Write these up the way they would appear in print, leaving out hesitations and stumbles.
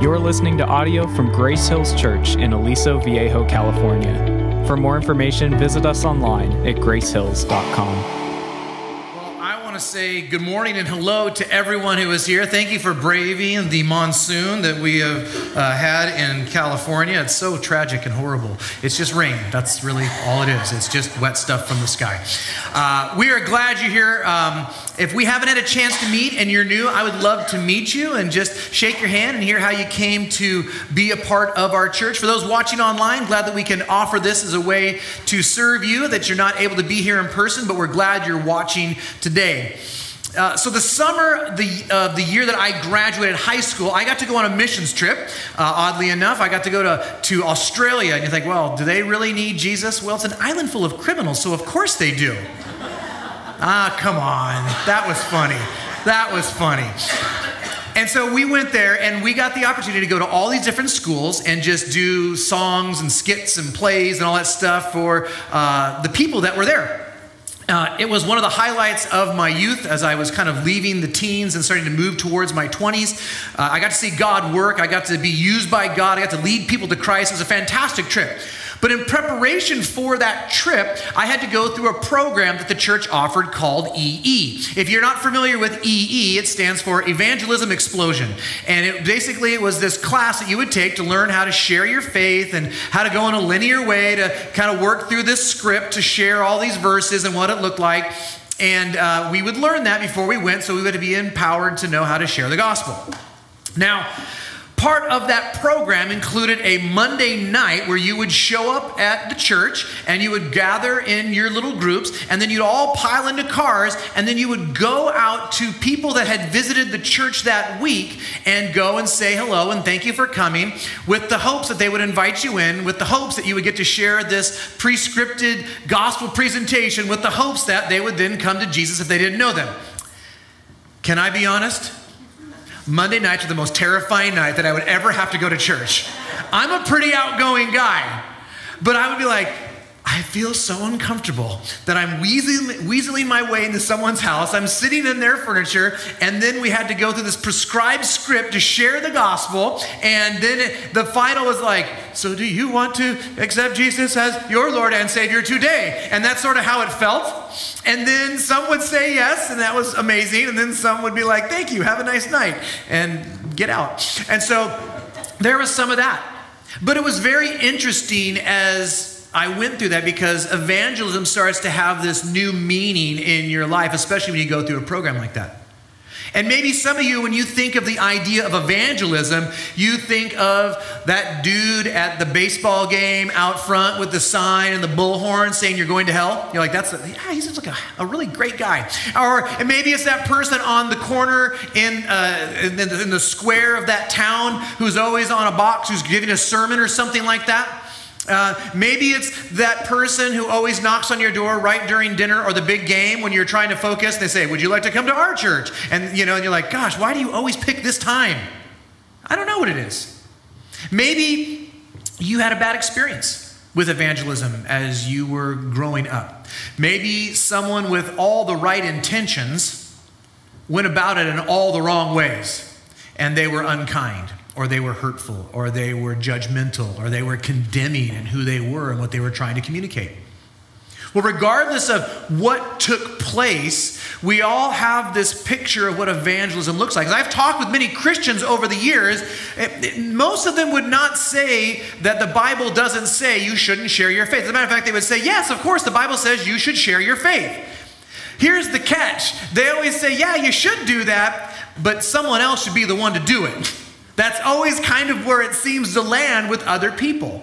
You're listening to audio from Grace Hills Church in Aliso Viejo, California. For more information, visit us online at gracehills.com. Say good morning and hello to everyone who is here. Thank you for braving the monsoon that we have had in California. It's so tragic and horrible. It's just rain. That's really all it is. It's just wet stuff from the sky. We are glad you're here. If we haven't had a chance to meet and you're new, I would love to meet you and just shake your hand and hear how you came to be a part of our church. For those watching online, glad that we can offer this as a way to serve you, that you're not able to be here in person, but we're glad you're watching today. So the summer of the year that I graduated high school, I got to go on a missions trip. Oddly enough, I got to go to Australia. And you think, well, do they really need Jesus? Well, it's an island full of criminals, so of course they do. Ah, come on. That was funny. That was funny. And so we went there and we got the opportunity to go to all these different schools and just do songs and skits and plays and all that stuff for the people that were there. It was one of the highlights of my youth as I was kind of leaving the teens and starting to move towards my 20s. I got to see God work. I got to be used by God. I got to lead people to Christ. It was a fantastic trip. But in preparation for that trip, I had to go through a program that the church offered called EE. If you're not familiar with EE, it stands for Evangelism Explosion. And it basically was this class that you would take to learn how to share your faith and how to go in a linear way to kind of work through this script to share all these verses and what it looked like. And we would learn that before we went, so we would be empowered to know how to share the gospel. Now, part of that program included a Monday night where you would show up at the church and you would gather in your little groups and then you'd all pile into cars and then you would go out to people that had visited the church that week and go and say hello and thank you for coming, with the hopes that they would invite you in, with the hopes that you would get to share this prescripted gospel presentation, with the hopes that they would then come to Jesus if they didn't know them. Can I be honest? Monday nights are the most terrifying night that I would ever have to go to church. I'm a pretty outgoing guy, but I would be like, I feel so uncomfortable that I'm weaseling my way into someone's house. I'm sitting in their furniture, and then we had to go through this prescribed script to share the gospel, and then the final was like, so do you want to accept Jesus as your Lord and Savior today? And that's sort of how it felt. And then some would say yes, and that was amazing, and then some would be like, thank you, have a nice night, and get out. And so there was some of that. But it was very interesting as I went through that, because evangelism starts to have this new meaning in your life, especially when you go through a program like that. And maybe some of you, when you think of the idea of evangelism, you think of that dude at the baseball game out front with the sign and the bullhorn saying you're going to hell. You're like, he seems like a really great guy. Or maybe it's that person on the corner in the square of that town who's always on a box, who's giving a sermon or something like that. Maybe it's that person who always knocks on your door right during dinner or the big game when you're trying to focus. They say, would you like to come to our church? And you're like, gosh, why do you always pick this time? I don't know what it is. Maybe you had a bad experience with evangelism as you were growing up. Maybe someone with all the right intentions went about it in all the wrong ways, and they were unkind, or they were hurtful, or they were judgmental, or they were condemning in who they were and what they were trying to communicate. Well, regardless of what took place, we all have this picture of what evangelism looks like. As I've talked with many Christians over the years, most of them would not say that the Bible doesn't say you shouldn't share your faith. As a matter of fact, they would say, yes, of course, the Bible says you should share your faith. Here's the catch. They always say, yeah, you should do that, but someone else should be the one to do it. That's always kind of where it seems to land with other people.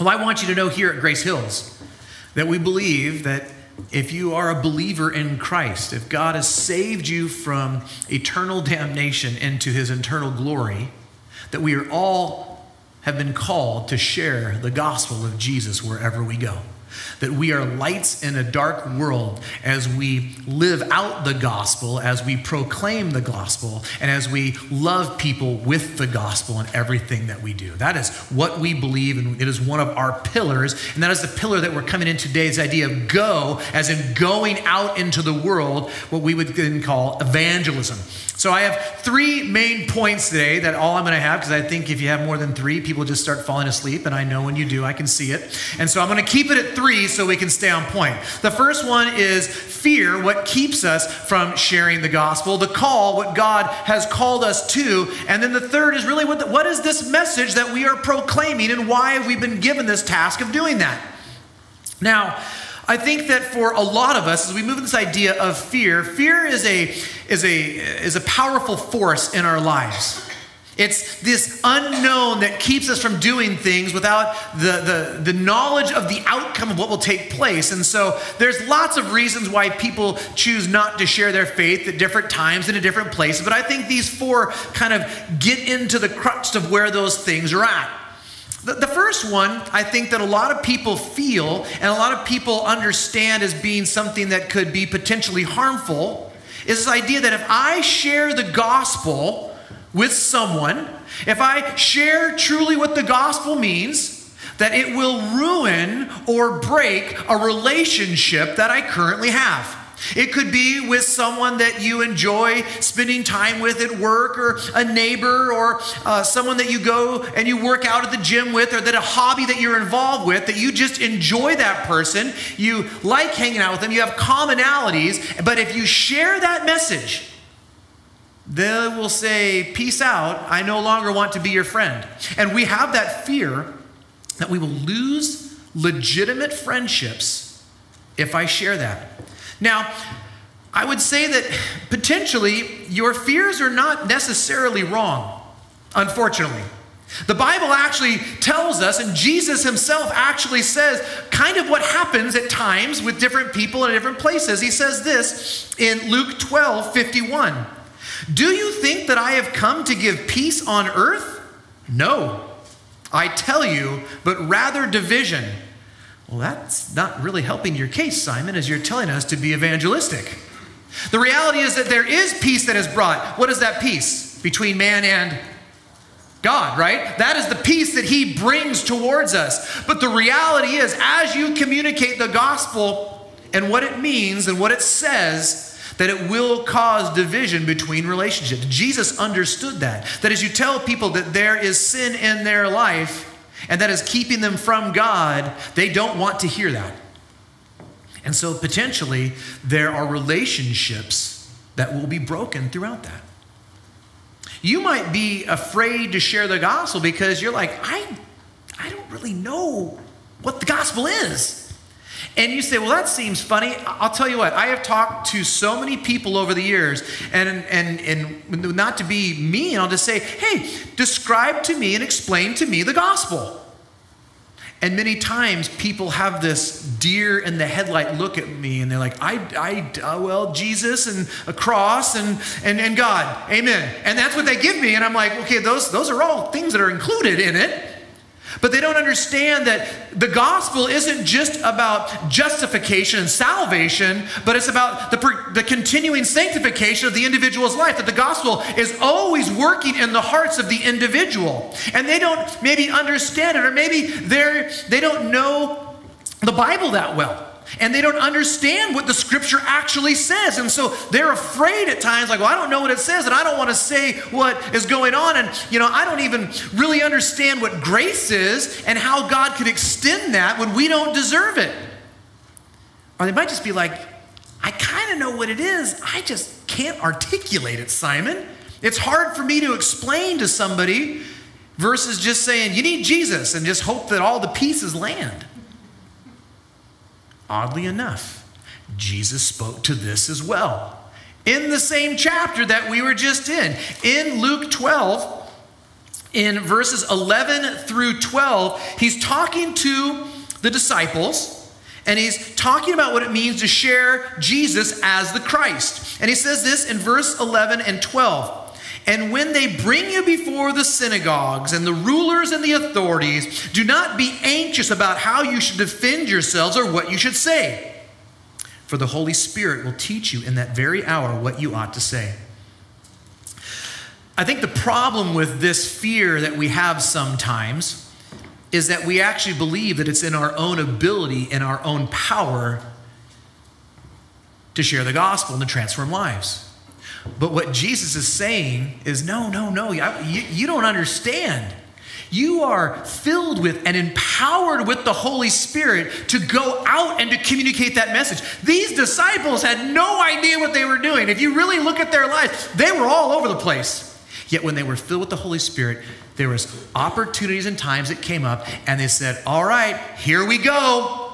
Well, I want you to know here at Grace Hills that we believe that if you are a believer in Christ, if God has saved you from eternal damnation into his eternal glory, that we are all have been called to share the gospel of Jesus wherever we go. that we are lights in a dark world as we live out the gospel, as we proclaim the gospel, and as we love people with the gospel in everything that we do. That is what we believe, and it is one of our pillars, and that is the pillar that we're coming in today, this idea of go, as in going out into the world, what we would then call evangelism. So I have three main points today that all I'm going to have, because I think if you have more than three, people just start falling asleep, and I know when you do, I can see it. And so I'm going to keep it at three so we can stay on point. The first one is fear, what keeps us from sharing the gospel, the call, what God has called us to, and then the third is really what is this message that we are proclaiming, and why have we been given this task of doing that? Now, I think that for a lot of us, as we move in this idea of fear, fear is a powerful force in our lives. It's this unknown that keeps us from doing things without the knowledge of the outcome of what will take place. And so there's lots of reasons why people choose not to share their faith at different times and in different places. But I think these four kind of get into the crux of where those things are at. The first one, I think that a lot of people feel and a lot of people understand as being something that could be potentially harmful, is this idea that if I share the gospel with someone, if I share truly what the gospel means, that it will ruin or break a relationship that I currently have. It could be with someone that you enjoy spending time with at work, or a neighbor, or someone that you go and you work out at the gym with, or that a hobby that you're involved with, that you just enjoy that person. You like hanging out with them. You have commonalities. But if you share that message, they will say, peace out. I no longer want to be your friend. And we have that fear that we will lose legitimate friendships if I share that. Now, I would say that potentially your fears are not necessarily wrong, unfortunately. The Bible actually tells us, and Jesus himself actually says kind of what happens at times with different people in different places. He says this in Luke 12:51. Do you think that I have come to give peace on earth? No, I tell you, but rather division. Well, that's not really helping your case, Simon, as you're telling us to be evangelistic. The reality is that there is peace that is brought. What is that peace? Between man and God, right? That is the peace that he brings towards us. But the reality is, as you communicate the gospel and what it means and what it says, that it will cause division between relationships. Jesus understood that. That as you tell people that there is sin in their life, and that is keeping them from God, they don't want to hear that. And so potentially there are relationships that will be broken throughout that. You might be afraid to share the gospel because you're like, I don't really know what the gospel is. And you say, well, that seems funny. I'll tell you what, I have talked to so many people over the years, and not to be mean, I'll just say, hey, describe to me and explain to me the gospel. And many times people have this deer in the headlight look at me, and they're like, well, Jesus and a cross and God, amen. And that's what they give me. And I'm like, okay, those are all things that are included in it. But they don't understand that the gospel isn't just about justification and salvation, but it's about the continuing sanctification of the individual's life, that the gospel is always working in the hearts of the individual. And they don't maybe understand it, or maybe they don't know the Bible that well. And they don't understand what the scripture actually says. And so they're afraid at times, like, well, I don't know what it says, and I don't want to say what is going on. And, I don't even really understand what grace is and how God could extend that when we don't deserve it. Or they might just be like, I kind of know what it is. I just can't articulate it, Simon. It's hard for me to explain to somebody, versus just saying, you need Jesus, and just hope that all the pieces land. Oddly enough, Jesus spoke to this as well. In the same chapter that we were just in Luke 12, in verses 11 through 12, he's talking to the disciples, and he's talking about what it means to share Jesus as the Christ. And he says this in verse 11 and 12. And when they bring you before the synagogues and the rulers and the authorities, do not be anxious about how you should defend yourselves or what you should say. For the Holy Spirit will teach you in that very hour what you ought to say. I think the problem with this fear that we have sometimes is that we actually believe that it's in our own ability and our own power to share the gospel and to transform lives. But what Jesus is saying is, no, you don't understand. You are filled with and empowered with the Holy Spirit to go out and to communicate that message. These disciples had no idea what they were doing. If you really look at their lives, they were all over the place. Yet when they were filled with the Holy Spirit, there was opportunities and times that came up, and they said, all right, here we go.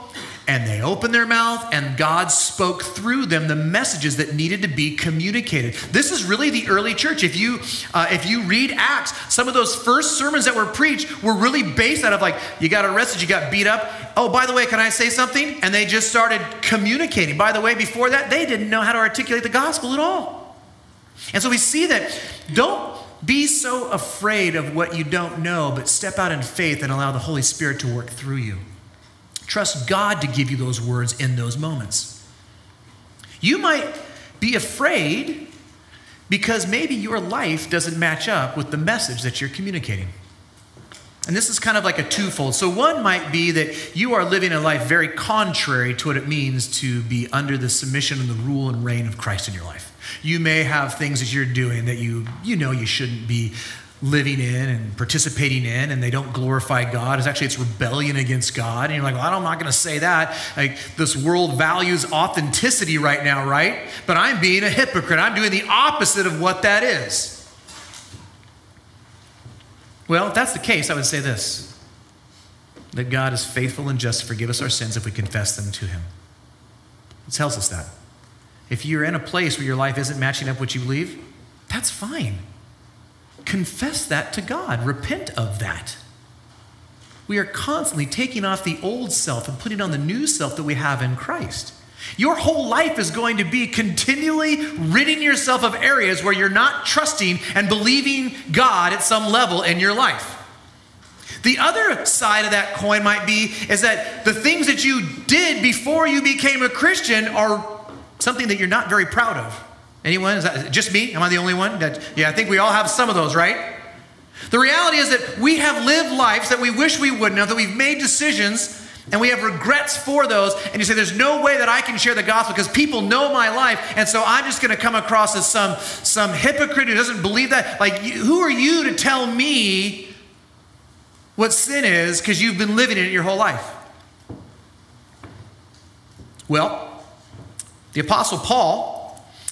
And they opened their mouth, and God spoke through them the messages that needed to be communicated. This is really the early church. If you read Acts, some of those first sermons that were preached were really based out of like, you got arrested, you got beat up. Oh, by the way, can I say something? And they just started communicating. By the way, before that, they didn't know how to articulate the gospel at all. And so we see that don't be so afraid of what you don't know, but step out in faith and allow the Holy Spirit to work through you. Trust God to give you those words in those moments. You might be afraid because maybe your life doesn't match up with the message that you're communicating. And this is kind of like a twofold. So one might be that you are living a life very contrary to what it means to be under the submission and the rule and reign of Christ in your life. You may have things that you're doing that you know you shouldn't be living in and participating in, and they don't glorify God. It's rebellion against God. And you're like, well, I'm not going to say that. Like, this world values authenticity right now, right? But I'm being a hypocrite. I'm doing the opposite of what that is. Well, if that's the case, I would say this, that God is faithful and just to forgive us our sins if we confess them to him. It tells us that. If you're in a place where your life isn't matching up what you believe, that's fine. Confess that to God. Repent of that. We are constantly taking off the old self and putting on the new self that we have in Christ. Your whole life is going to be continually ridding yourself of areas where you're not trusting and believing God at some level in your life. The other side of that coin might be is that the things that you did before you became a Christian are something that you're not very proud of. Anyone? Is that just me? Am I the only one? I think we all have some of those, right? The reality is that we have lived lives that we wish we wouldn't have, that we've made decisions, and we have regrets for those. And you say, there's no way that I can share the gospel because people know my life, and so I'm just going to come across as some hypocrite who doesn't believe that. Like, who are you to tell me what sin is because you've been living in it your whole life? Well, the Apostle Paul,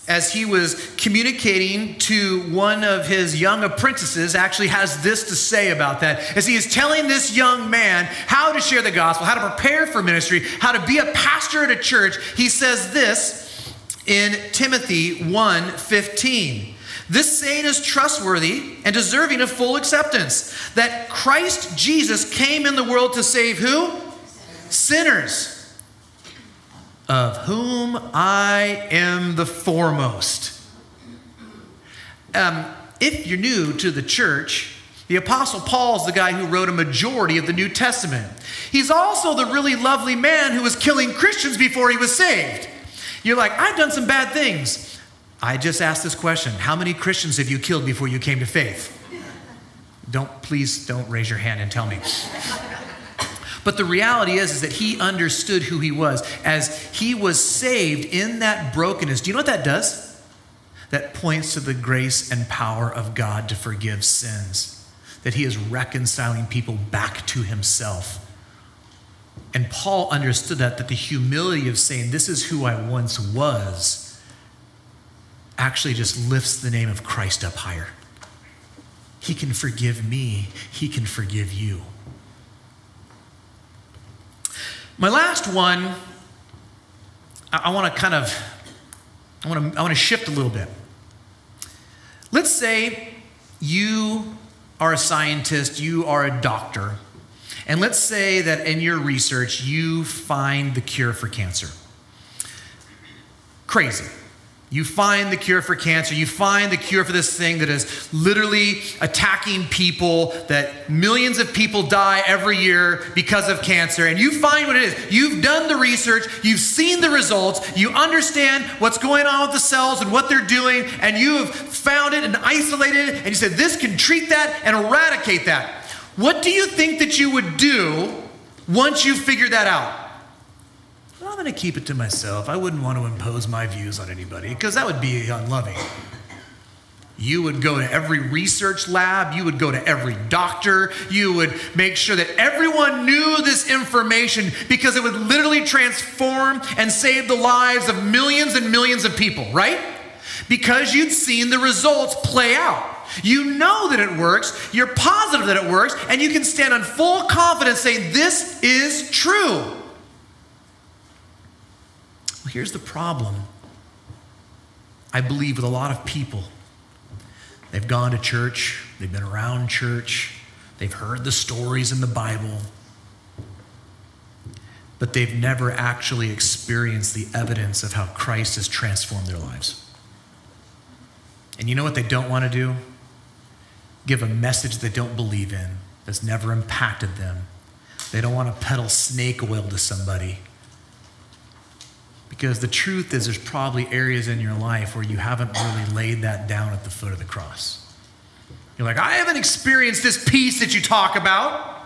as he was communicating to one of his young apprentices, actually has this to say about that. As he is telling this young man how to share the gospel, how to prepare for ministry, how to be a pastor at a church, he says this in Timothy 1:15. This saying is trustworthy and deserving of full acceptance, that Christ Jesus came in the world to save who? Sinners. Of whom I am the foremost. If you're new to the church, the Apostle Paul is the guy who wrote a majority of the New Testament. He's also the really lovely man who was killing Christians before he was saved. You're like, I've done some bad things. I just asked this question. How many Christians have you killed before you came to faith? Please don't raise your hand and tell me. But the reality is that he understood who he was as he was saved in that brokenness. Do you know what that does? That points to the grace and power of God to forgive sins, that he is reconciling people back to himself. And Paul understood that the humility of saying, this is who I once was, actually just lifts the name of Christ up higher. He can forgive me. He can forgive you. My last one, I want to shift a little bit. Let's say you are a scientist, you are a doctor, and let's say that in your research you find the cure for cancer. Crazy. You find the cure for cancer. You find the cure for this thing that is literally attacking people, that millions of people die every year because of cancer. And you find what it is. You've done the research. You've seen the results. You understand what's going on with the cells and what they're doing. And you have found it and isolated it. And you said, this can treat that and eradicate that. What do you think that you would do once you figure that out? Well, I'm going to keep it to myself. I wouldn't want to impose my views on anybody because that would be unloving. You would go to every research lab. You would go to every doctor. You would make sure that everyone knew this information because it would literally transform and save the lives of millions and millions of people, right? Because you'd seen the results play out. You know that it works. You're positive that it works. And you can stand on full confidence saying, this is true. Well, here's the problem. I believe with a lot of people, they've gone to church, they've been around church, they've heard the stories in the Bible, but they've never actually experienced the evidence of how Christ has transformed their lives. And you know what they don't want to do? Give a message they don't believe in, that's never impacted them. They don't want to peddle snake oil to somebody. Because the truth is there's probably areas in your life where you haven't really laid that down at the foot of the cross. You're like, I haven't experienced this peace that you talk about.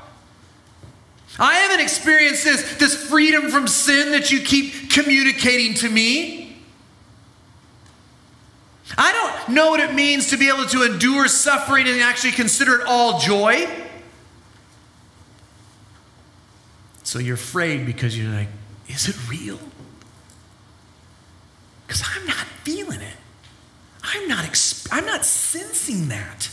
I haven't experienced this freedom from sin that you keep communicating to me. I don't know what it means to be able to endure suffering and actually consider it all joy. So you're afraid because you're like, is it real? Because I'm not feeling it. I'm not sensing that.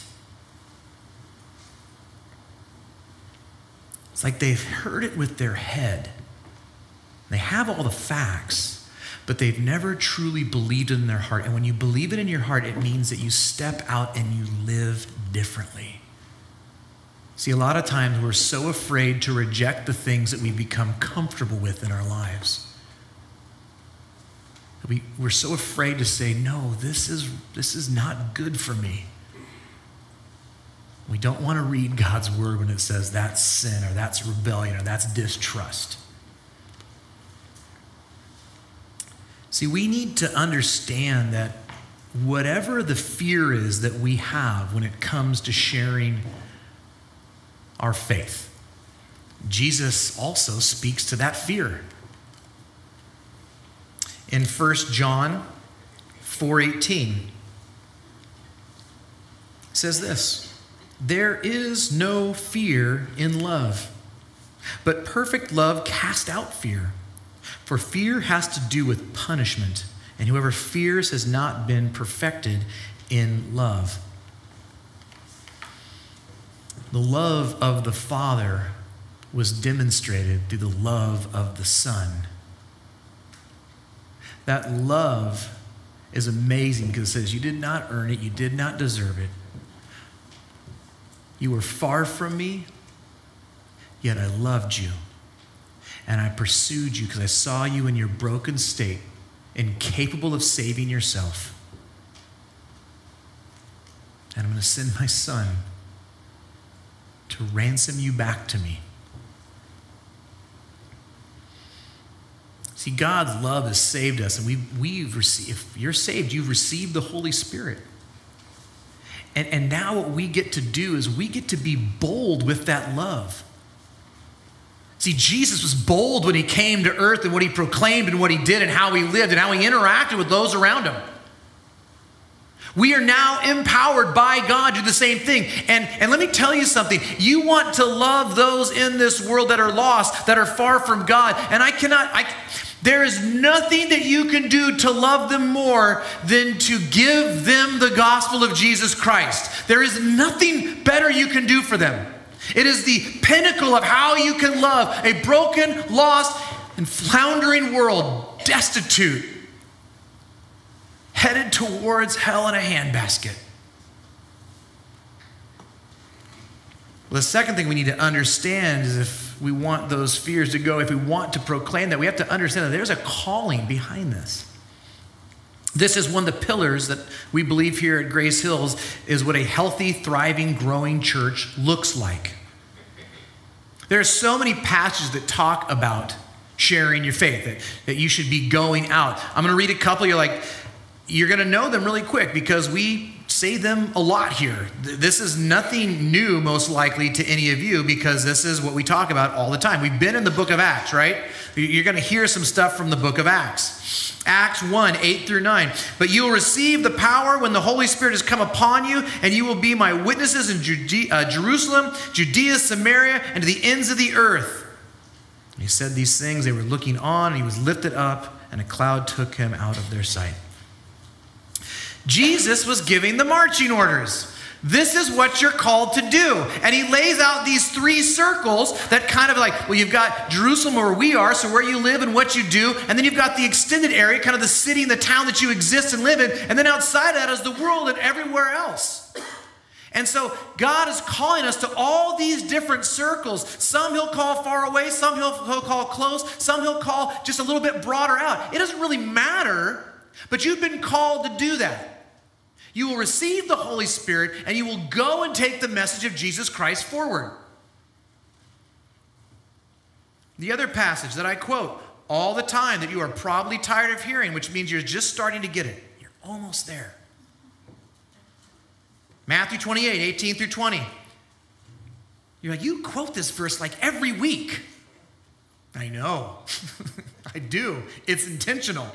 It's like they've heard it with their head. They have all the facts, but they've never truly believed it in their heart. And when you believe it in your heart, it means that you step out and you live differently. See, a lot of times we're so afraid to reject the things that we become comfortable with in our lives. We're so afraid to say, no, this is not good for me. We don't want to read God's word when it says that's sin or that's rebellion or that's distrust. See, we need to understand that whatever the fear is that we have when it comes to sharing our faith, Jesus also speaks to that fear. In 1 John 4:18, it says this, there is no fear in love, but perfect love casts out fear, for fear has to do with punishment, and whoever fears has not been perfected in love. The love of the Father was demonstrated through the love of the Son. That love is amazing because it says you did not earn it, you did not deserve it. You were far from me, yet I loved you. And I pursued you because I saw you in your broken state, incapable of saving yourself. And I'm going to send my son to ransom you back to me. See, God's love has saved us, and we've received, if you're saved, you've received the Holy Spirit. And now what we get to do is we get to be bold with that love. See, Jesus was bold when he came to earth and what he proclaimed and what he did and how he lived and how he interacted with those around him. We are now empowered by God to do the same thing. And let me tell you something. You want to love those in this world that are lost, that are far from God. And there is nothing that you can do to love them more than to give them the gospel of Jesus Christ. There is nothing better you can do for them. It is the pinnacle of how you can love a broken, lost, and floundering world, destitute, headed towards hell in a handbasket. Well, the second thing we need to understand is if we want those fears to go, if we want to proclaim that, we have to understand that there's a calling behind this. This is one of the pillars that we believe here at Grace Hills is what a healthy, thriving, growing church looks like. There are so many passages that talk about sharing your faith, that you should be going out. I'm going to read a couple. You're going to know them really quick because we say them a lot here. This is nothing new, most likely, to any of you because this is what we talk about all the time. We've been in the book of Acts, right? You're going to hear some stuff from the book of Acts. Acts 1:8-9. But you will receive the power when the Holy Spirit has come upon you, and you will be my witnesses in Jerusalem, Judea, Samaria, and to the ends of the earth. He said these things, they were looking on, and he was lifted up, and a cloud took him out of their sight. Jesus was giving the marching orders. This is what you're called to do. And he lays out these three circles that kind of you've got Jerusalem where we are, so where you live and what you do. And then you've got the extended area, kind of the city and the town that you exist and live in. And then outside of that is the world and everywhere else. And so God is calling us to all these different circles. Some he'll call far away, some he'll call close, some he'll call just a little bit broader out. It doesn't really matter. But you've been called to do that. You will receive the Holy Spirit and you will go and take the message of Jesus Christ forward. The other passage that I quote all the time that you are probably tired of hearing, which means you're just starting to get it. You're almost there. Matthew 28:18-20. You're like, you quote this verse like every week. I know. I do. It's intentional.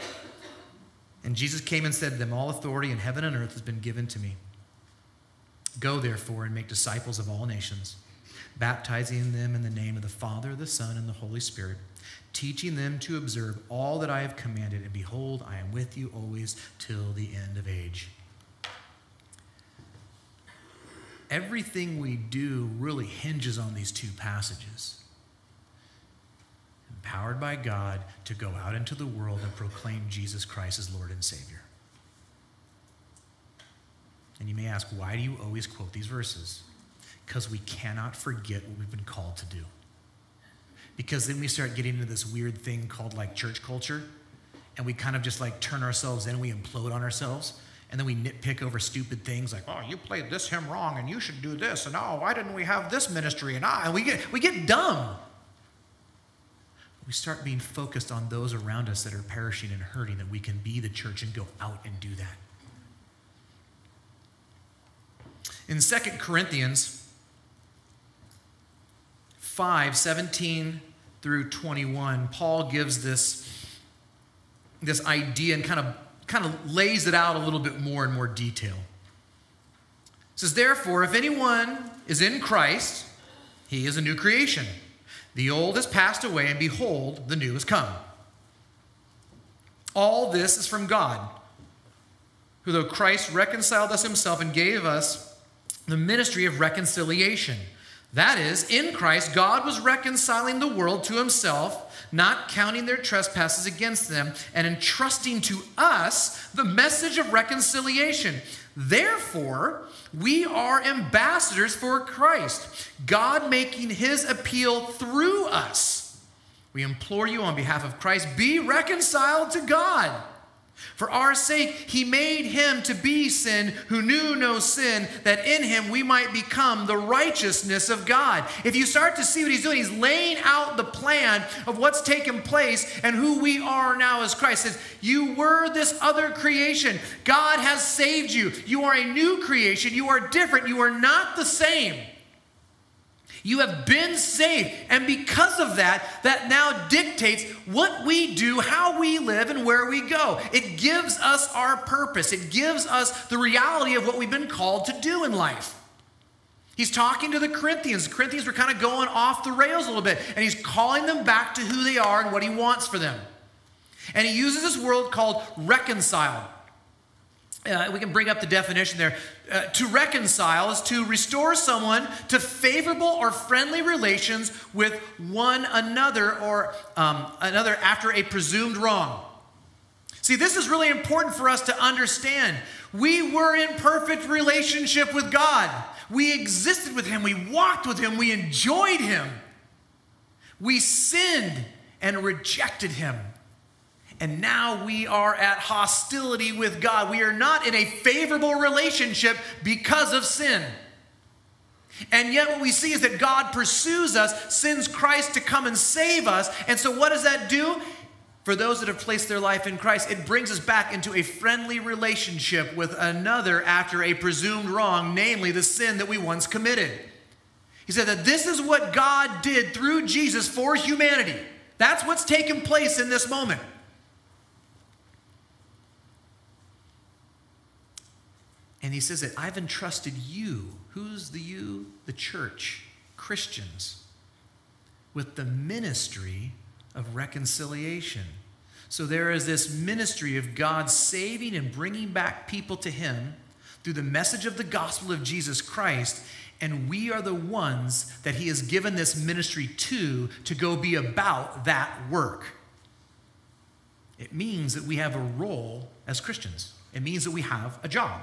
And Jesus came and said to them, all authority in heaven and earth has been given to me. Go, therefore, and make disciples of all nations, baptizing them in the name of the Father, the Son, and the Holy Spirit, teaching them to observe all that I have commanded. And behold, I am with you always till the end of age. Everything we do really hinges on these two passages. Empowered by God to go out into the world and proclaim Jesus Christ as Lord and Savior. And you may ask, why do you always quote these verses? Because we cannot forget what we've been called to do. Because then we start getting into this weird thing called church culture, and we kind of just turn ourselves in and we implode on ourselves, and then we nitpick over stupid things you played this hymn wrong, and you should do this, and why didn't we have this ministry, and we get dumb. We start being focused on those around us that are perishing and hurting, that we can be the church and go out and do that. In 2 Corinthians 5:17-21, Paul gives this idea and kind of lays it out a little bit more in more detail. It says, therefore, if anyone is in Christ, he is a new creation. The old has passed away, and behold, the new has come. All this is from God, who though Christ reconciled us himself and gave us the ministry of reconciliation. That is, in Christ, God was reconciling the world to himself, not counting their trespasses against them, and entrusting to us the message of reconciliation. Therefore, we are ambassadors for Christ, God making his appeal through us. We implore you on behalf of Christ, be reconciled to God. For our sake, he made him to be sin who knew no sin, that in him we might become the righteousness of God. If you start to see what he's doing, he's laying out the plan of what's taken place and who we are now as Christ. He says, you were this other creation. God has saved you. You are a new creation. You are different. You are not the same. You have been saved, and because of that now dictates what we do, how we live, and where we go. It gives us our purpose. It gives us the reality of what we've been called to do in life. He's talking to the Corinthians. The Corinthians were kind of going off the rails a little bit, and he's calling them back to who they are and what he wants for them. And he uses this word called reconcile. We can bring up the definition there. To reconcile is to restore someone to favorable or friendly relations with one another or another after a presumed wrong. See, this is really important for us to understand. We were in perfect relationship with God. We existed with him. We walked with him. We enjoyed him. We sinned and rejected him. And now we are at hostility with God. We are not in a favorable relationship because of sin. And yet what we see is that God pursues us, sends Christ to come and save us. And so what does that do? For those that have placed their life in Christ, it brings us back into a friendly relationship with another after a presumed wrong, namely the sin that we once committed. He said that this is what God did through Jesus for humanity. That's what's taken place in this moment. And he says that I've entrusted you, who's the you? The church, Christians, with the ministry of reconciliation. So there is this ministry of God saving and bringing back people to him through the message of the gospel of Jesus Christ, and we are the ones that he has given this ministry to go be about that work. It means that we have a role as Christians. It means that we have a job.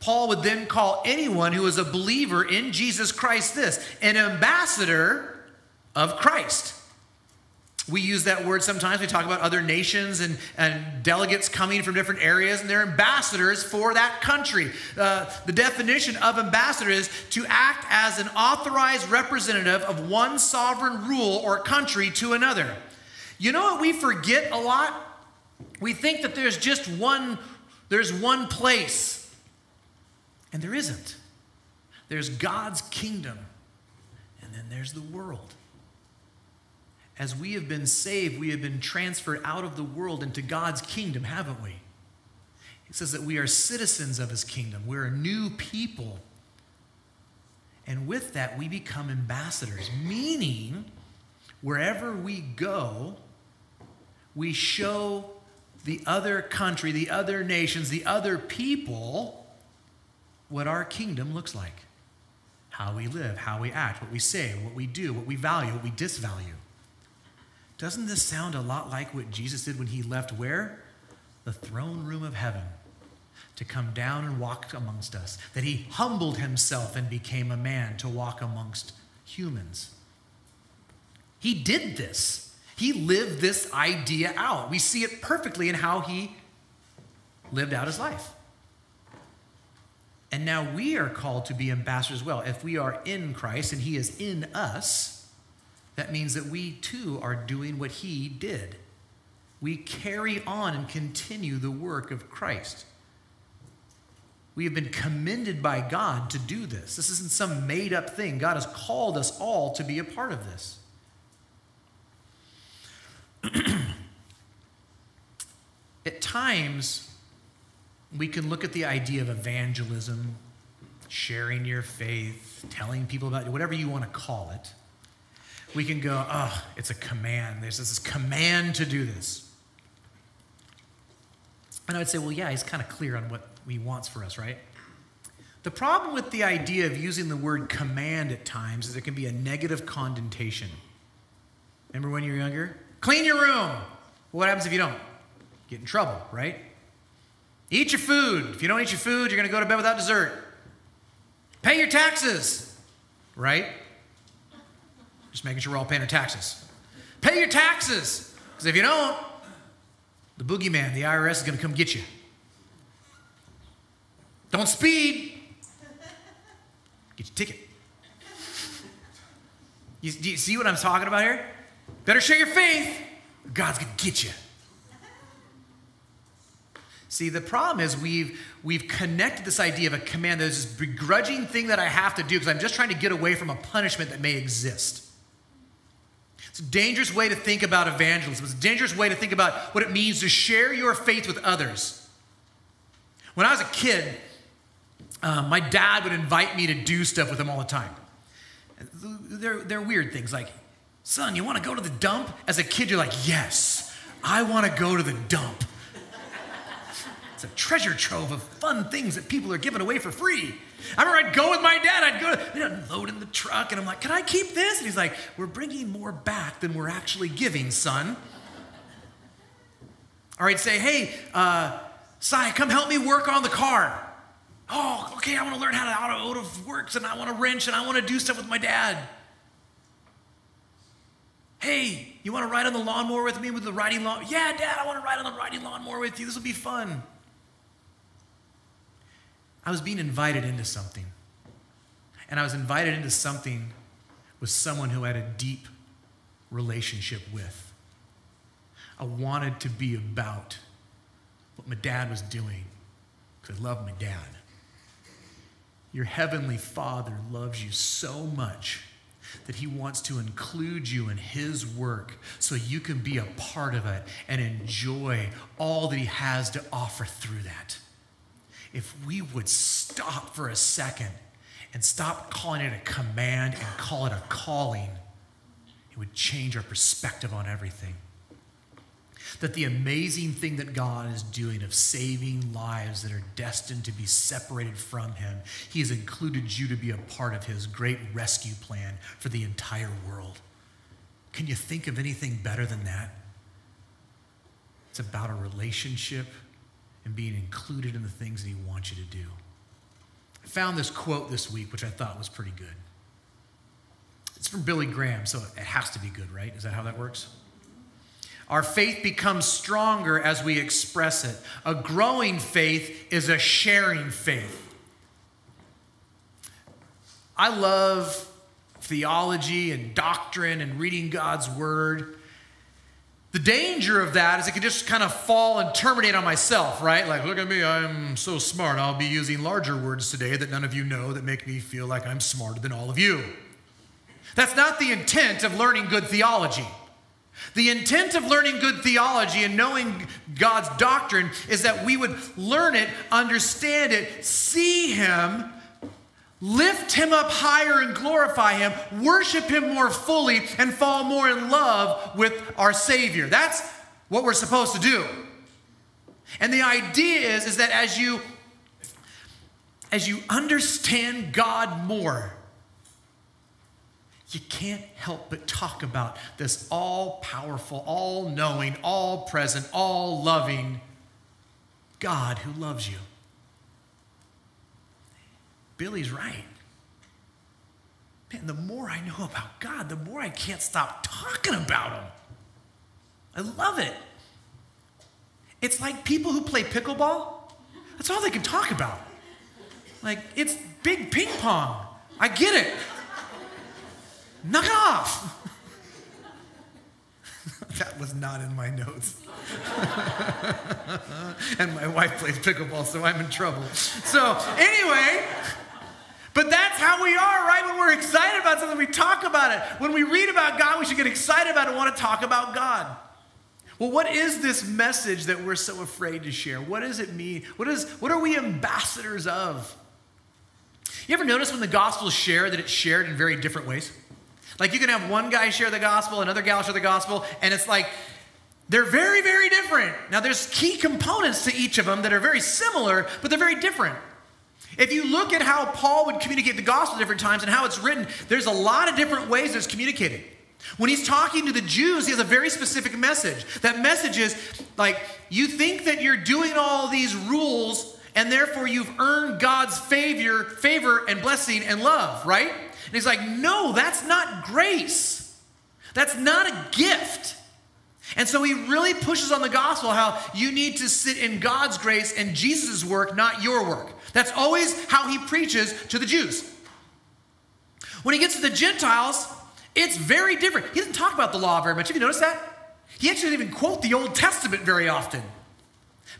Paul would then call anyone who is a believer in Jesus Christ this, an ambassador of Christ. We use that word sometimes. We talk about other nations and delegates coming from different areas, and they're ambassadors for that country. The definition of ambassador is to act as an authorized representative of one sovereign rule or country to another. You know what we forget a lot? We think that there's just one place, and there isn't. There's God's kingdom, and then there's the world. As we have been saved, we have been transferred out of the world into God's kingdom, haven't we? It says that we are citizens of his kingdom. We're a new people. And with that, we become ambassadors, meaning wherever we go, we show the other country, the other nations, the other people what our kingdom looks like, how we live, how we act, what we say, what we do, what we value, what we disvalue. Doesn't this sound a lot like what Jesus did when he left where? The throne room of heaven, to come down and walk amongst us, that he humbled himself and became a man to walk amongst humans. He did this. He lived this idea out. We see it perfectly in how he lived out his life. And now we are called to be ambassadors as well. If we are in Christ and he is in us, that means that we too are doing what he did. We carry on and continue the work of Christ. We have been commended by God to do this. This isn't some made-up thing. God has called us all to be a part of this. At times, we can look at the idea of evangelism, sharing your faith, telling people about it, whatever you want to call it. We can go, oh, it's a command. There's this command to do this. And I would say, well, yeah, he's kind of clear on what he wants for us, right? The problem with the idea of using the word command at times is there can be a negative connotation. Remember when you were younger? Clean your room. What happens if you don't? Get in trouble, right? Eat your food. If you don't eat your food, you're going to go to bed without dessert. Pay your taxes, right? Just making sure we're all paying our taxes. Pay your taxes, because if you don't, the boogeyman, the IRS, is going to come get you. Don't speed. Get your ticket. Do you see what I'm talking about here? Better share your faith, or God's going to get you. See, the problem is we've connected this idea of a command. There's this begrudging thing that I have to do because I'm just trying to get away from a punishment that may exist. It's a dangerous way to think about evangelism. It's a dangerous way to think about what it means to share your faith with others. When I was a kid, my dad would invite me to do stuff with him all the time. They're weird things like, son, you want to go to the dump? As a kid, you're like, yes, I want to go to the dump. It's a treasure trove of fun things that people are giving away for free. I remember I'd go with my dad. I'd go load in the truck, and I'm like, can I keep this? And he's like, we're bringing more back than we're actually giving, son. Or I'd say, hey, Si, come help me work on the car. Oh, okay, I want to learn how the automotive works, and I want to wrench, and I want to do stuff with my dad. Hey, you want to ride on the lawnmower with me with the riding lawn? Yeah, Dad, I want to ride on the riding lawnmower with you. This will be fun. I was being invited into something. And I was invited into something with someone who I had a deep relationship with. I wanted to be about what my dad was doing because I love my dad. Your heavenly Father loves you so much that he wants to include you in his work so you can be a part of it and enjoy all that he has to offer through that. If we would stop for a second and stop calling it a command and call it a calling, it would change our perspective on everything. That the amazing thing that God is doing of saving lives that are destined to be separated from him, he has included you to be a part of his great rescue plan for the entire world. Can you think of anything better than that? It's about a relationship and being included in the things that he wants you to do. I found this quote this week, which I thought was pretty good. It's from Billy Graham, so it has to be good, right? Is that how that works? Our faith becomes stronger as we express it. A growing faith is a sharing faith. I love theology and doctrine and reading God's word. The danger of that is it can just kind of fall and terminate on myself, right? Like, look at me, I'm so smart. I'll be using larger words today that none of you know that make me feel like I'm smarter than all of you. That's not the intent of learning good theology. The intent of learning good theology and knowing God's doctrine is that we would learn it, understand it, see him, lift him up higher and glorify him, worship him more fully, and fall more in love with our Savior. That's what we're supposed to do. And the idea is that as you understand God more, you can't help but talk about this all-powerful, all-knowing, all-present, all-loving God who loves you. Billy's right. Man, the more I know about God, the more I can't stop talking about him. I love it. It's like people who play pickleball. That's all they can talk about. Like, it's big ping pong. I get it. Knock it off. That was not in my notes. And my wife plays pickleball, so I'm in trouble. So anyway, but that's how we are, right? When we're excited about something, we talk about it. When we read about God, we should get excited about it and want to talk about God. Well, what is this message that we're so afraid to share? What does it mean? What are we ambassadors of? You ever notice when the gospel is shared that it's shared in very different ways? Like, you can have one guy share the gospel, another gal share the gospel, and it's like they're very, very different. Now, there's key components to each of them that are very similar, but they're very different. If you look at how Paul would communicate the gospel at different times and how it's written, there's a lot of different ways that it's communicated. When he's talking to the Jews, he has a very specific message. That message is like, you think that you're doing all these rules, and therefore you've earned God's favor and blessing and love, right? And he's like, no, that's not grace. That's not a gift. And so he really pushes on the gospel how you need to sit in God's grace and Jesus' work, not your work. That's always how he preaches to the Jews. When he gets to the Gentiles, it's very different. He doesn't talk about the law very much. Have you noticed that? He actually doesn't even quote the Old Testament very often.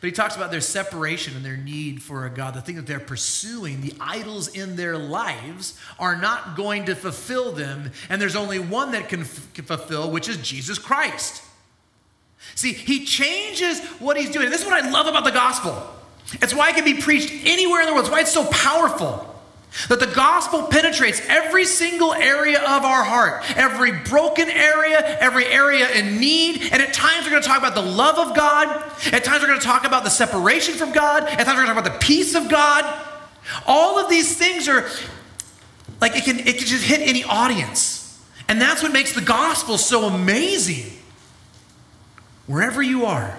But he talks about their separation and their need for a God. The thing that they're pursuing, the idols in their lives, are not going to fulfill them. And there's only one that can fulfill, which is Jesus Christ. See, he changes what he's doing. This is what I love about the gospel. It's why it can be preached anywhere in the world. It's why it's so powerful. That the gospel penetrates every single area of our heart, every broken area, every area in need. And at times we're going to talk about the love of God. At times we're going to talk about the separation from God. At times we're going to talk about the peace of God. All of these things are like it can just hit any audience. And that's what makes the gospel so amazing. Wherever you are,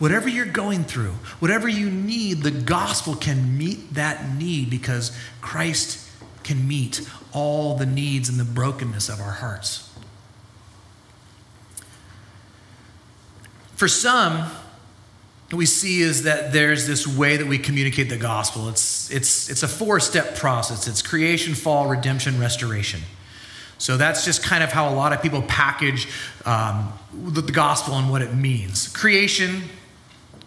whatever you're going through, whatever you need, the gospel can meet that need because Christ can meet all the needs and the brokenness of our hearts. For some, what we see is that there's this way that we communicate the gospel. It's a four-step process. It's creation, fall, redemption, restoration. So that's just kind of how a lot of people package the gospel and what it means. Creation,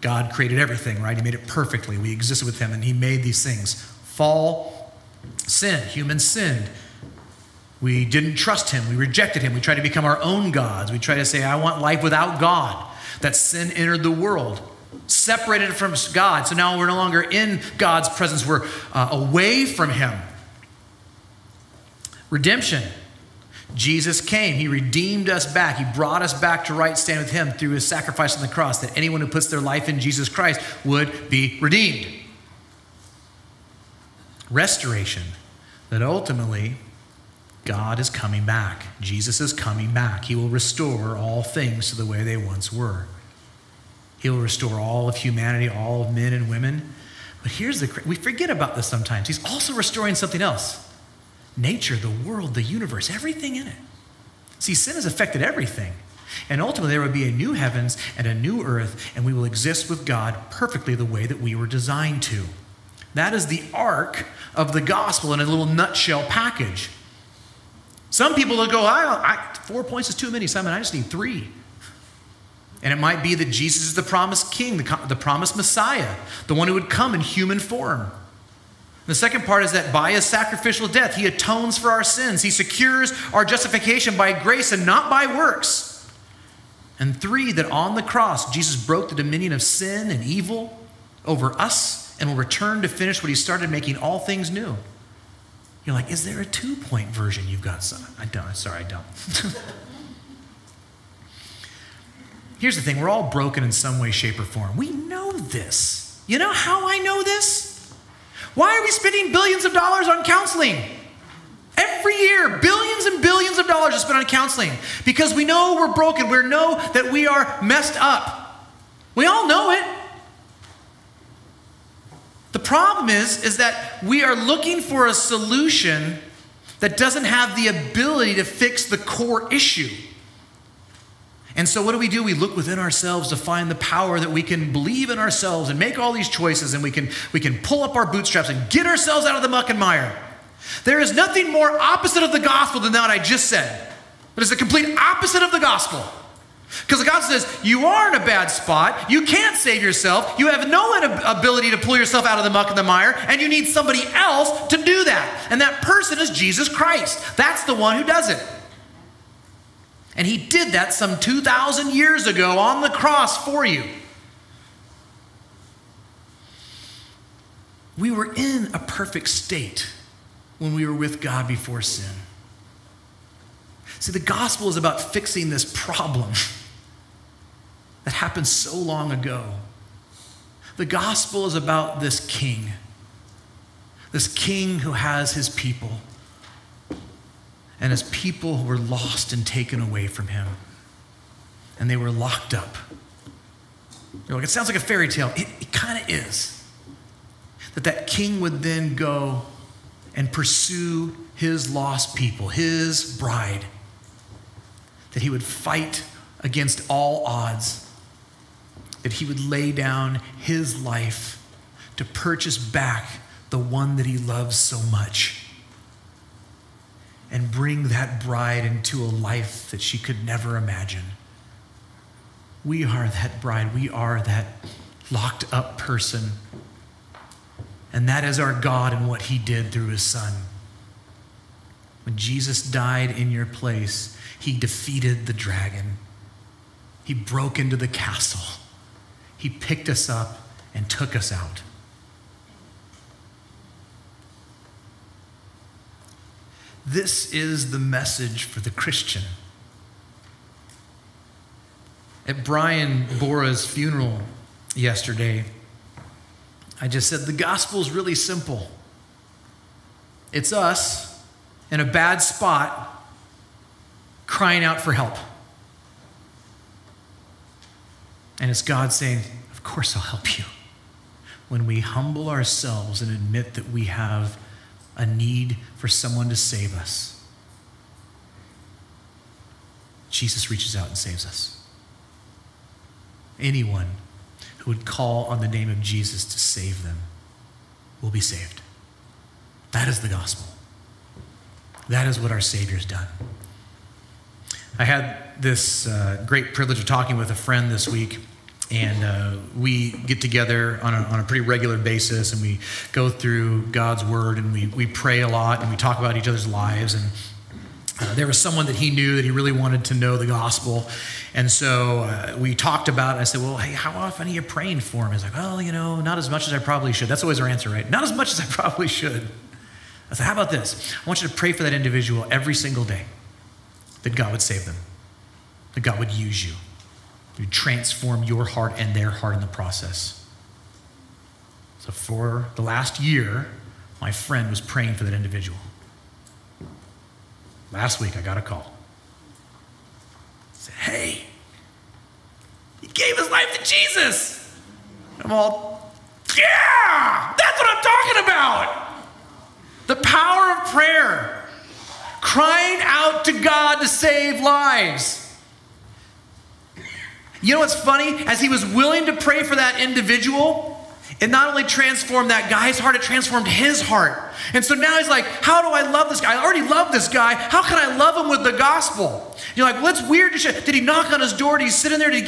God created everything, right? He made it perfectly. We existed with him and he made these things. Fall, sin, humans sinned. We didn't trust him. We rejected him. We tried to become our own gods. We tried to say, I want life without God. That sin entered the world, separated from God. So now we're no longer in God's presence. We're away from him. Redemption. Jesus came. He redeemed us back. He brought us back to right standing with him through his sacrifice on the cross, that anyone who puts their life in Jesus Christ would be redeemed. Restoration, that ultimately God is coming back. Jesus is coming back. He will restore all things to the way they once were. He will restore all of humanity, all of men and women. But here's we forget about this sometimes. He's also restoring something else. Nature, the world, the universe, everything in it. See, sin has affected everything. And ultimately, there will be a new heavens and a new earth, and we will exist with God perfectly the way that we were designed to. That is the arc of the gospel in a little nutshell package. Some people will go, 4 points is too many, Simon, I just need 3. And it might be that Jesus is the promised king, the promised Messiah, the one who would come in human form. The second part is that by his sacrificial death, he atones for our sins. He secures our justification by grace and not by works. And 3, that on the cross, Jesus broke the dominion of sin and evil over us and will return to finish what he started, making all things new. You're like, is there a 2-point version you've got? I don't. Here's the thing. We're all broken in some way, shape, or form. We know this. You know how I know this? Why are we spending billions of dollars on counseling? Every year, billions and billions of dollars are spent on counseling because we know we're broken. We know that we are messed up. We all know it. The problem is that we are looking for a solution that doesn't have the ability to fix the core issue. And so what do? We look within ourselves to find the power that we can believe in ourselves and make all these choices, and we can pull up our bootstraps and get ourselves out of the muck and mire. There is nothing more opposite of the gospel than that I just said. But it's the complete opposite of the gospel. Because the gospel says, you are in a bad spot. You can't save yourself. You have no ability to pull yourself out of the muck and the mire, and you need somebody else to do that. And that person is Jesus Christ. That's the one who does it. And he did that some 2,000 years ago on the cross for you. We were in a perfect state when we were with God before sin. See, the gospel is about fixing this problem that happened so long ago. The gospel is about this king who has his people. And as people who were lost and taken away from him, and they were locked up. You're like, it sounds like a fairy tale. It kind of is. That king would then go and pursue his lost people, his bride. That he would fight against all odds. That he would lay down his life to purchase back the one that he loves so much. And bring that bride into a life that she could never imagine. We are that bride. We are that locked up person. And that is our God and what he did through his son. When Jesus died in your place, he defeated the dragon. He broke into the castle. He picked us up and took us out. This is the message for the Christian. At Brian Bora's funeral yesterday, I just said the gospel is really simple. It's us in a bad spot crying out for help. And it's God saying, of course I'll help you. When we humble ourselves and admit that we have a need for someone to save us, Jesus reaches out and saves us. anyone who would call on the name of Jesus to save them will be saved. That is the gospel. That is what our Savior's done. I had this great privilege of talking with a friend this week, and we get together on a pretty regular basis, and we go through God's word, and we pray a lot, and we talk about each other's lives. And there was someone that he knew that he really wanted to know the gospel. And so we talked about it. And I said, well, hey, how often are you praying for him? He's like, well, not as much as I probably should. That's always our answer, right? Not as much as I probably should. I said, how about this? I want you to pray for that individual every single day, that God would save them, that God would use you, to transform your heart and their heart in the process. So for the last year, my friend was praying for that individual. Last week, I got a call. I said, hey, he gave his life to Jesus. I'm all, yeah, that's what I'm talking about. The power of prayer, crying out to God to save lives. You know what's funny? As he was willing to pray for that individual, it not only transformed that guy's heart, it transformed his heart. And so now he's like, how do I love this guy? I already love this guy. How can I love him with the gospel? And you're like, well, that's weird. Did he knock on his door? Did he sit in there? Did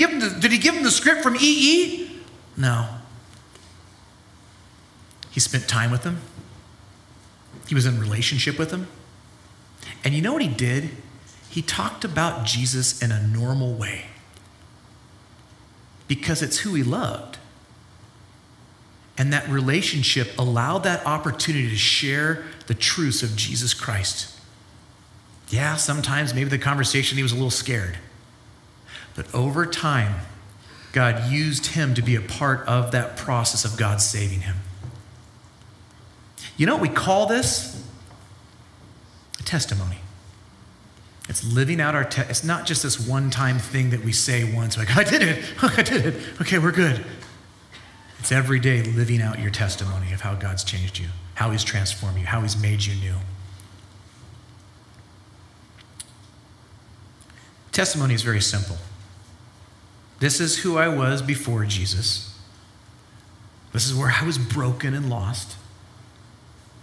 he give him the script from EE? No. He spent time with him. He was in relationship with him. And you know what he did? He talked about Jesus in a normal way, because it's who he loved. And that relationship allowed that opportunity to share the truths of Jesus Christ. Yeah, sometimes maybe the conversation, he was a little scared. But over time, God used him to be a part of that process of God saving him. You know what we call this? A testimony. It's living out our testimony. It's not just this one-time thing that we say once, like, I did it. Okay, we're good. It's every day living out your testimony of how God's changed you, how he's transformed you, how he's made you new. Testimony is very simple. This is who I was before Jesus. This is where I was broken and lost.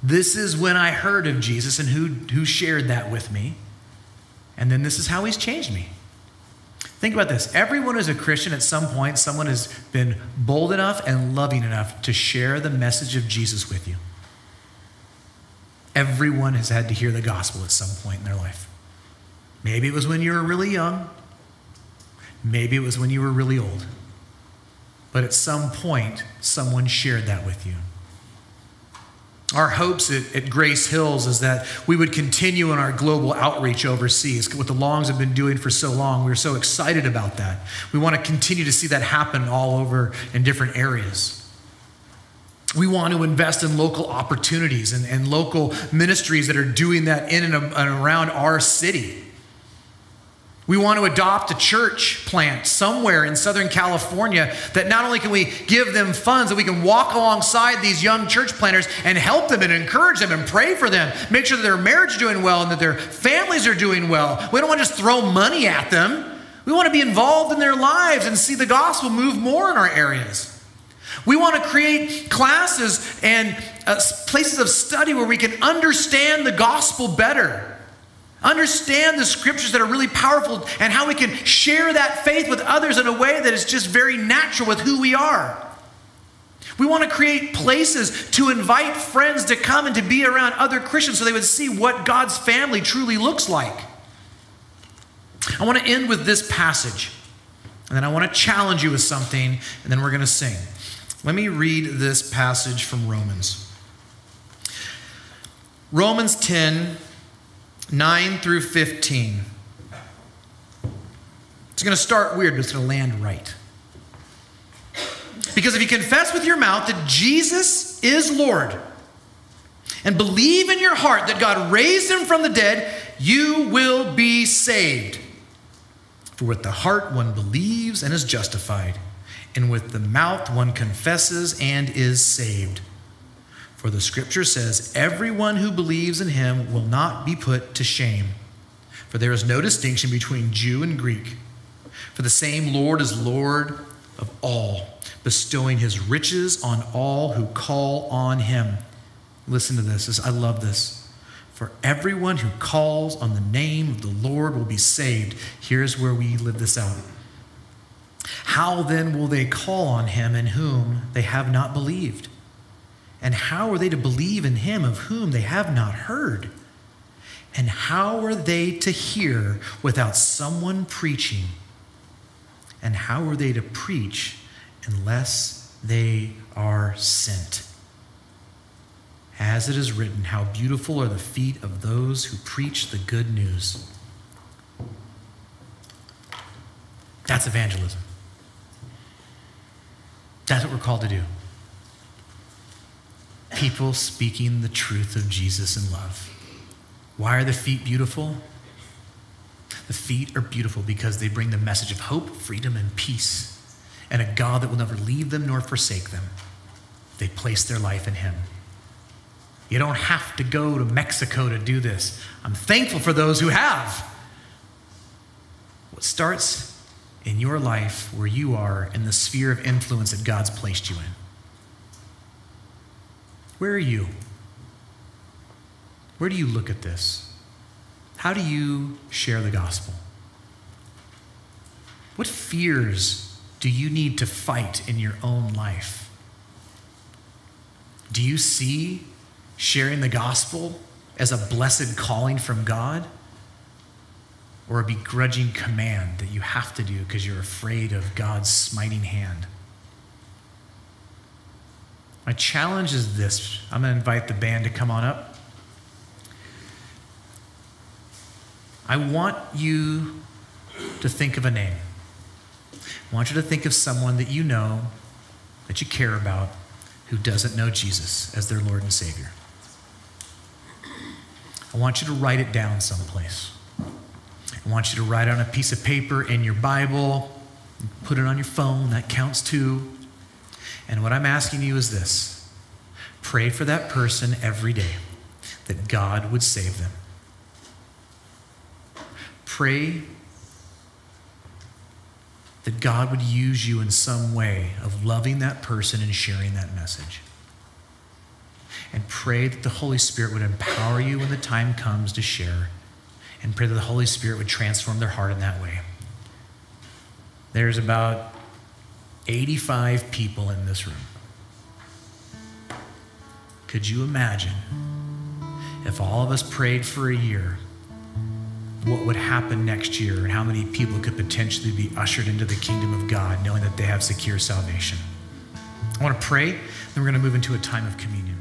This is when I heard of Jesus and who shared that with me. And then this is how he's changed me. Think about this. Everyone who's a Christian, at some point, someone has been bold enough and loving enough to share the message of Jesus with you. Everyone has had to hear the gospel at some point in their life. Maybe it was when you were really young. Maybe it was when you were really old. But at some point, someone shared that with you. Our hopes at Grace Hills is that we would continue in our global outreach overseas, what the Longs have been doing for so long. We're so excited about that. We want to continue to see that happen all over in different areas. We want to invest in local opportunities and local ministries that are doing that in and around our city. We want to adopt a church plant somewhere in Southern California, that not only can we give them funds, that we can walk alongside these young church planters and help them and encourage them and pray for them, make sure that their marriage is doing well and that their families are doing well. We don't want to just throw money at them. We want to be involved in their lives and see the gospel move more in our areas. We want to create classes and places of study where we can understand the gospel better. Understand the scriptures that are really powerful and how we can share that faith with others in a way that is just very natural with who we are. We want to create places to invite friends to come and to be around other Christians so they would see what God's family truly looks like. I want to end with this passage, and then I want to challenge you with something, and then we're going to sing. Let me read this passage from Romans. Romans 10, 9 through 15. It's going to start weird, but it's going to land right. Because if you confess with your mouth that Jesus is Lord and believe in your heart that God raised him from the dead, you will be saved. For with the heart one believes and is justified, and with the mouth one confesses and is saved. For the scripture says, everyone who believes in him will not be put to shame. For there is no distinction between Jew and Greek. For the same Lord is Lord of all, bestowing his riches on all who call on him. Listen to this. I love this. For everyone who calls on the name of the Lord will be saved. Here's where we live this out. How then will they call on him in whom they have not believed? And how are they to believe in him of whom they have not heard? And how are they to hear without someone preaching? And how are they to preach unless they are sent? As it is written, how beautiful are the feet of those who preach the good news. That's evangelism. That's what we're called to do. People speaking the truth of Jesus in love. Why are the feet beautiful? The feet are beautiful because they bring the message of hope, freedom, and peace, and a God that will never leave them nor forsake them. They place their life in him. You don't have to go to Mexico to do this. I'm thankful for those who have. What starts in your life where you are in the sphere of influence that God's placed you in. Where are you? Where do you look at this? How do you share the gospel? What fears do you need to fight in your own life? Do you see sharing the gospel as a blessed calling from God, or a begrudging command that you have to do because you're afraid of God's smiting hand? My challenge is this. I'm going to invite the band to come on up. I want you to think of a name. I want you to think of someone that you know, that you care about, who doesn't know Jesus as their Lord and Savior. I want you to write it down someplace. I want you to write on a piece of paper in your Bible, put it on your phone, that counts too. And what I'm asking you is this: pray for that person every day that God would save them. Pray that God would use you in some way of loving that person and sharing that message. And pray that the Holy Spirit would empower you when the time comes to share. And pray that the Holy Spirit would transform their heart in that way. There's about 85 people in this room. Could you imagine if all of us prayed for a year, what would happen next year, and how many people could potentially be ushered into the kingdom of God knowing that they have secure salvation? I want to pray, then we're going to move into a time of communion.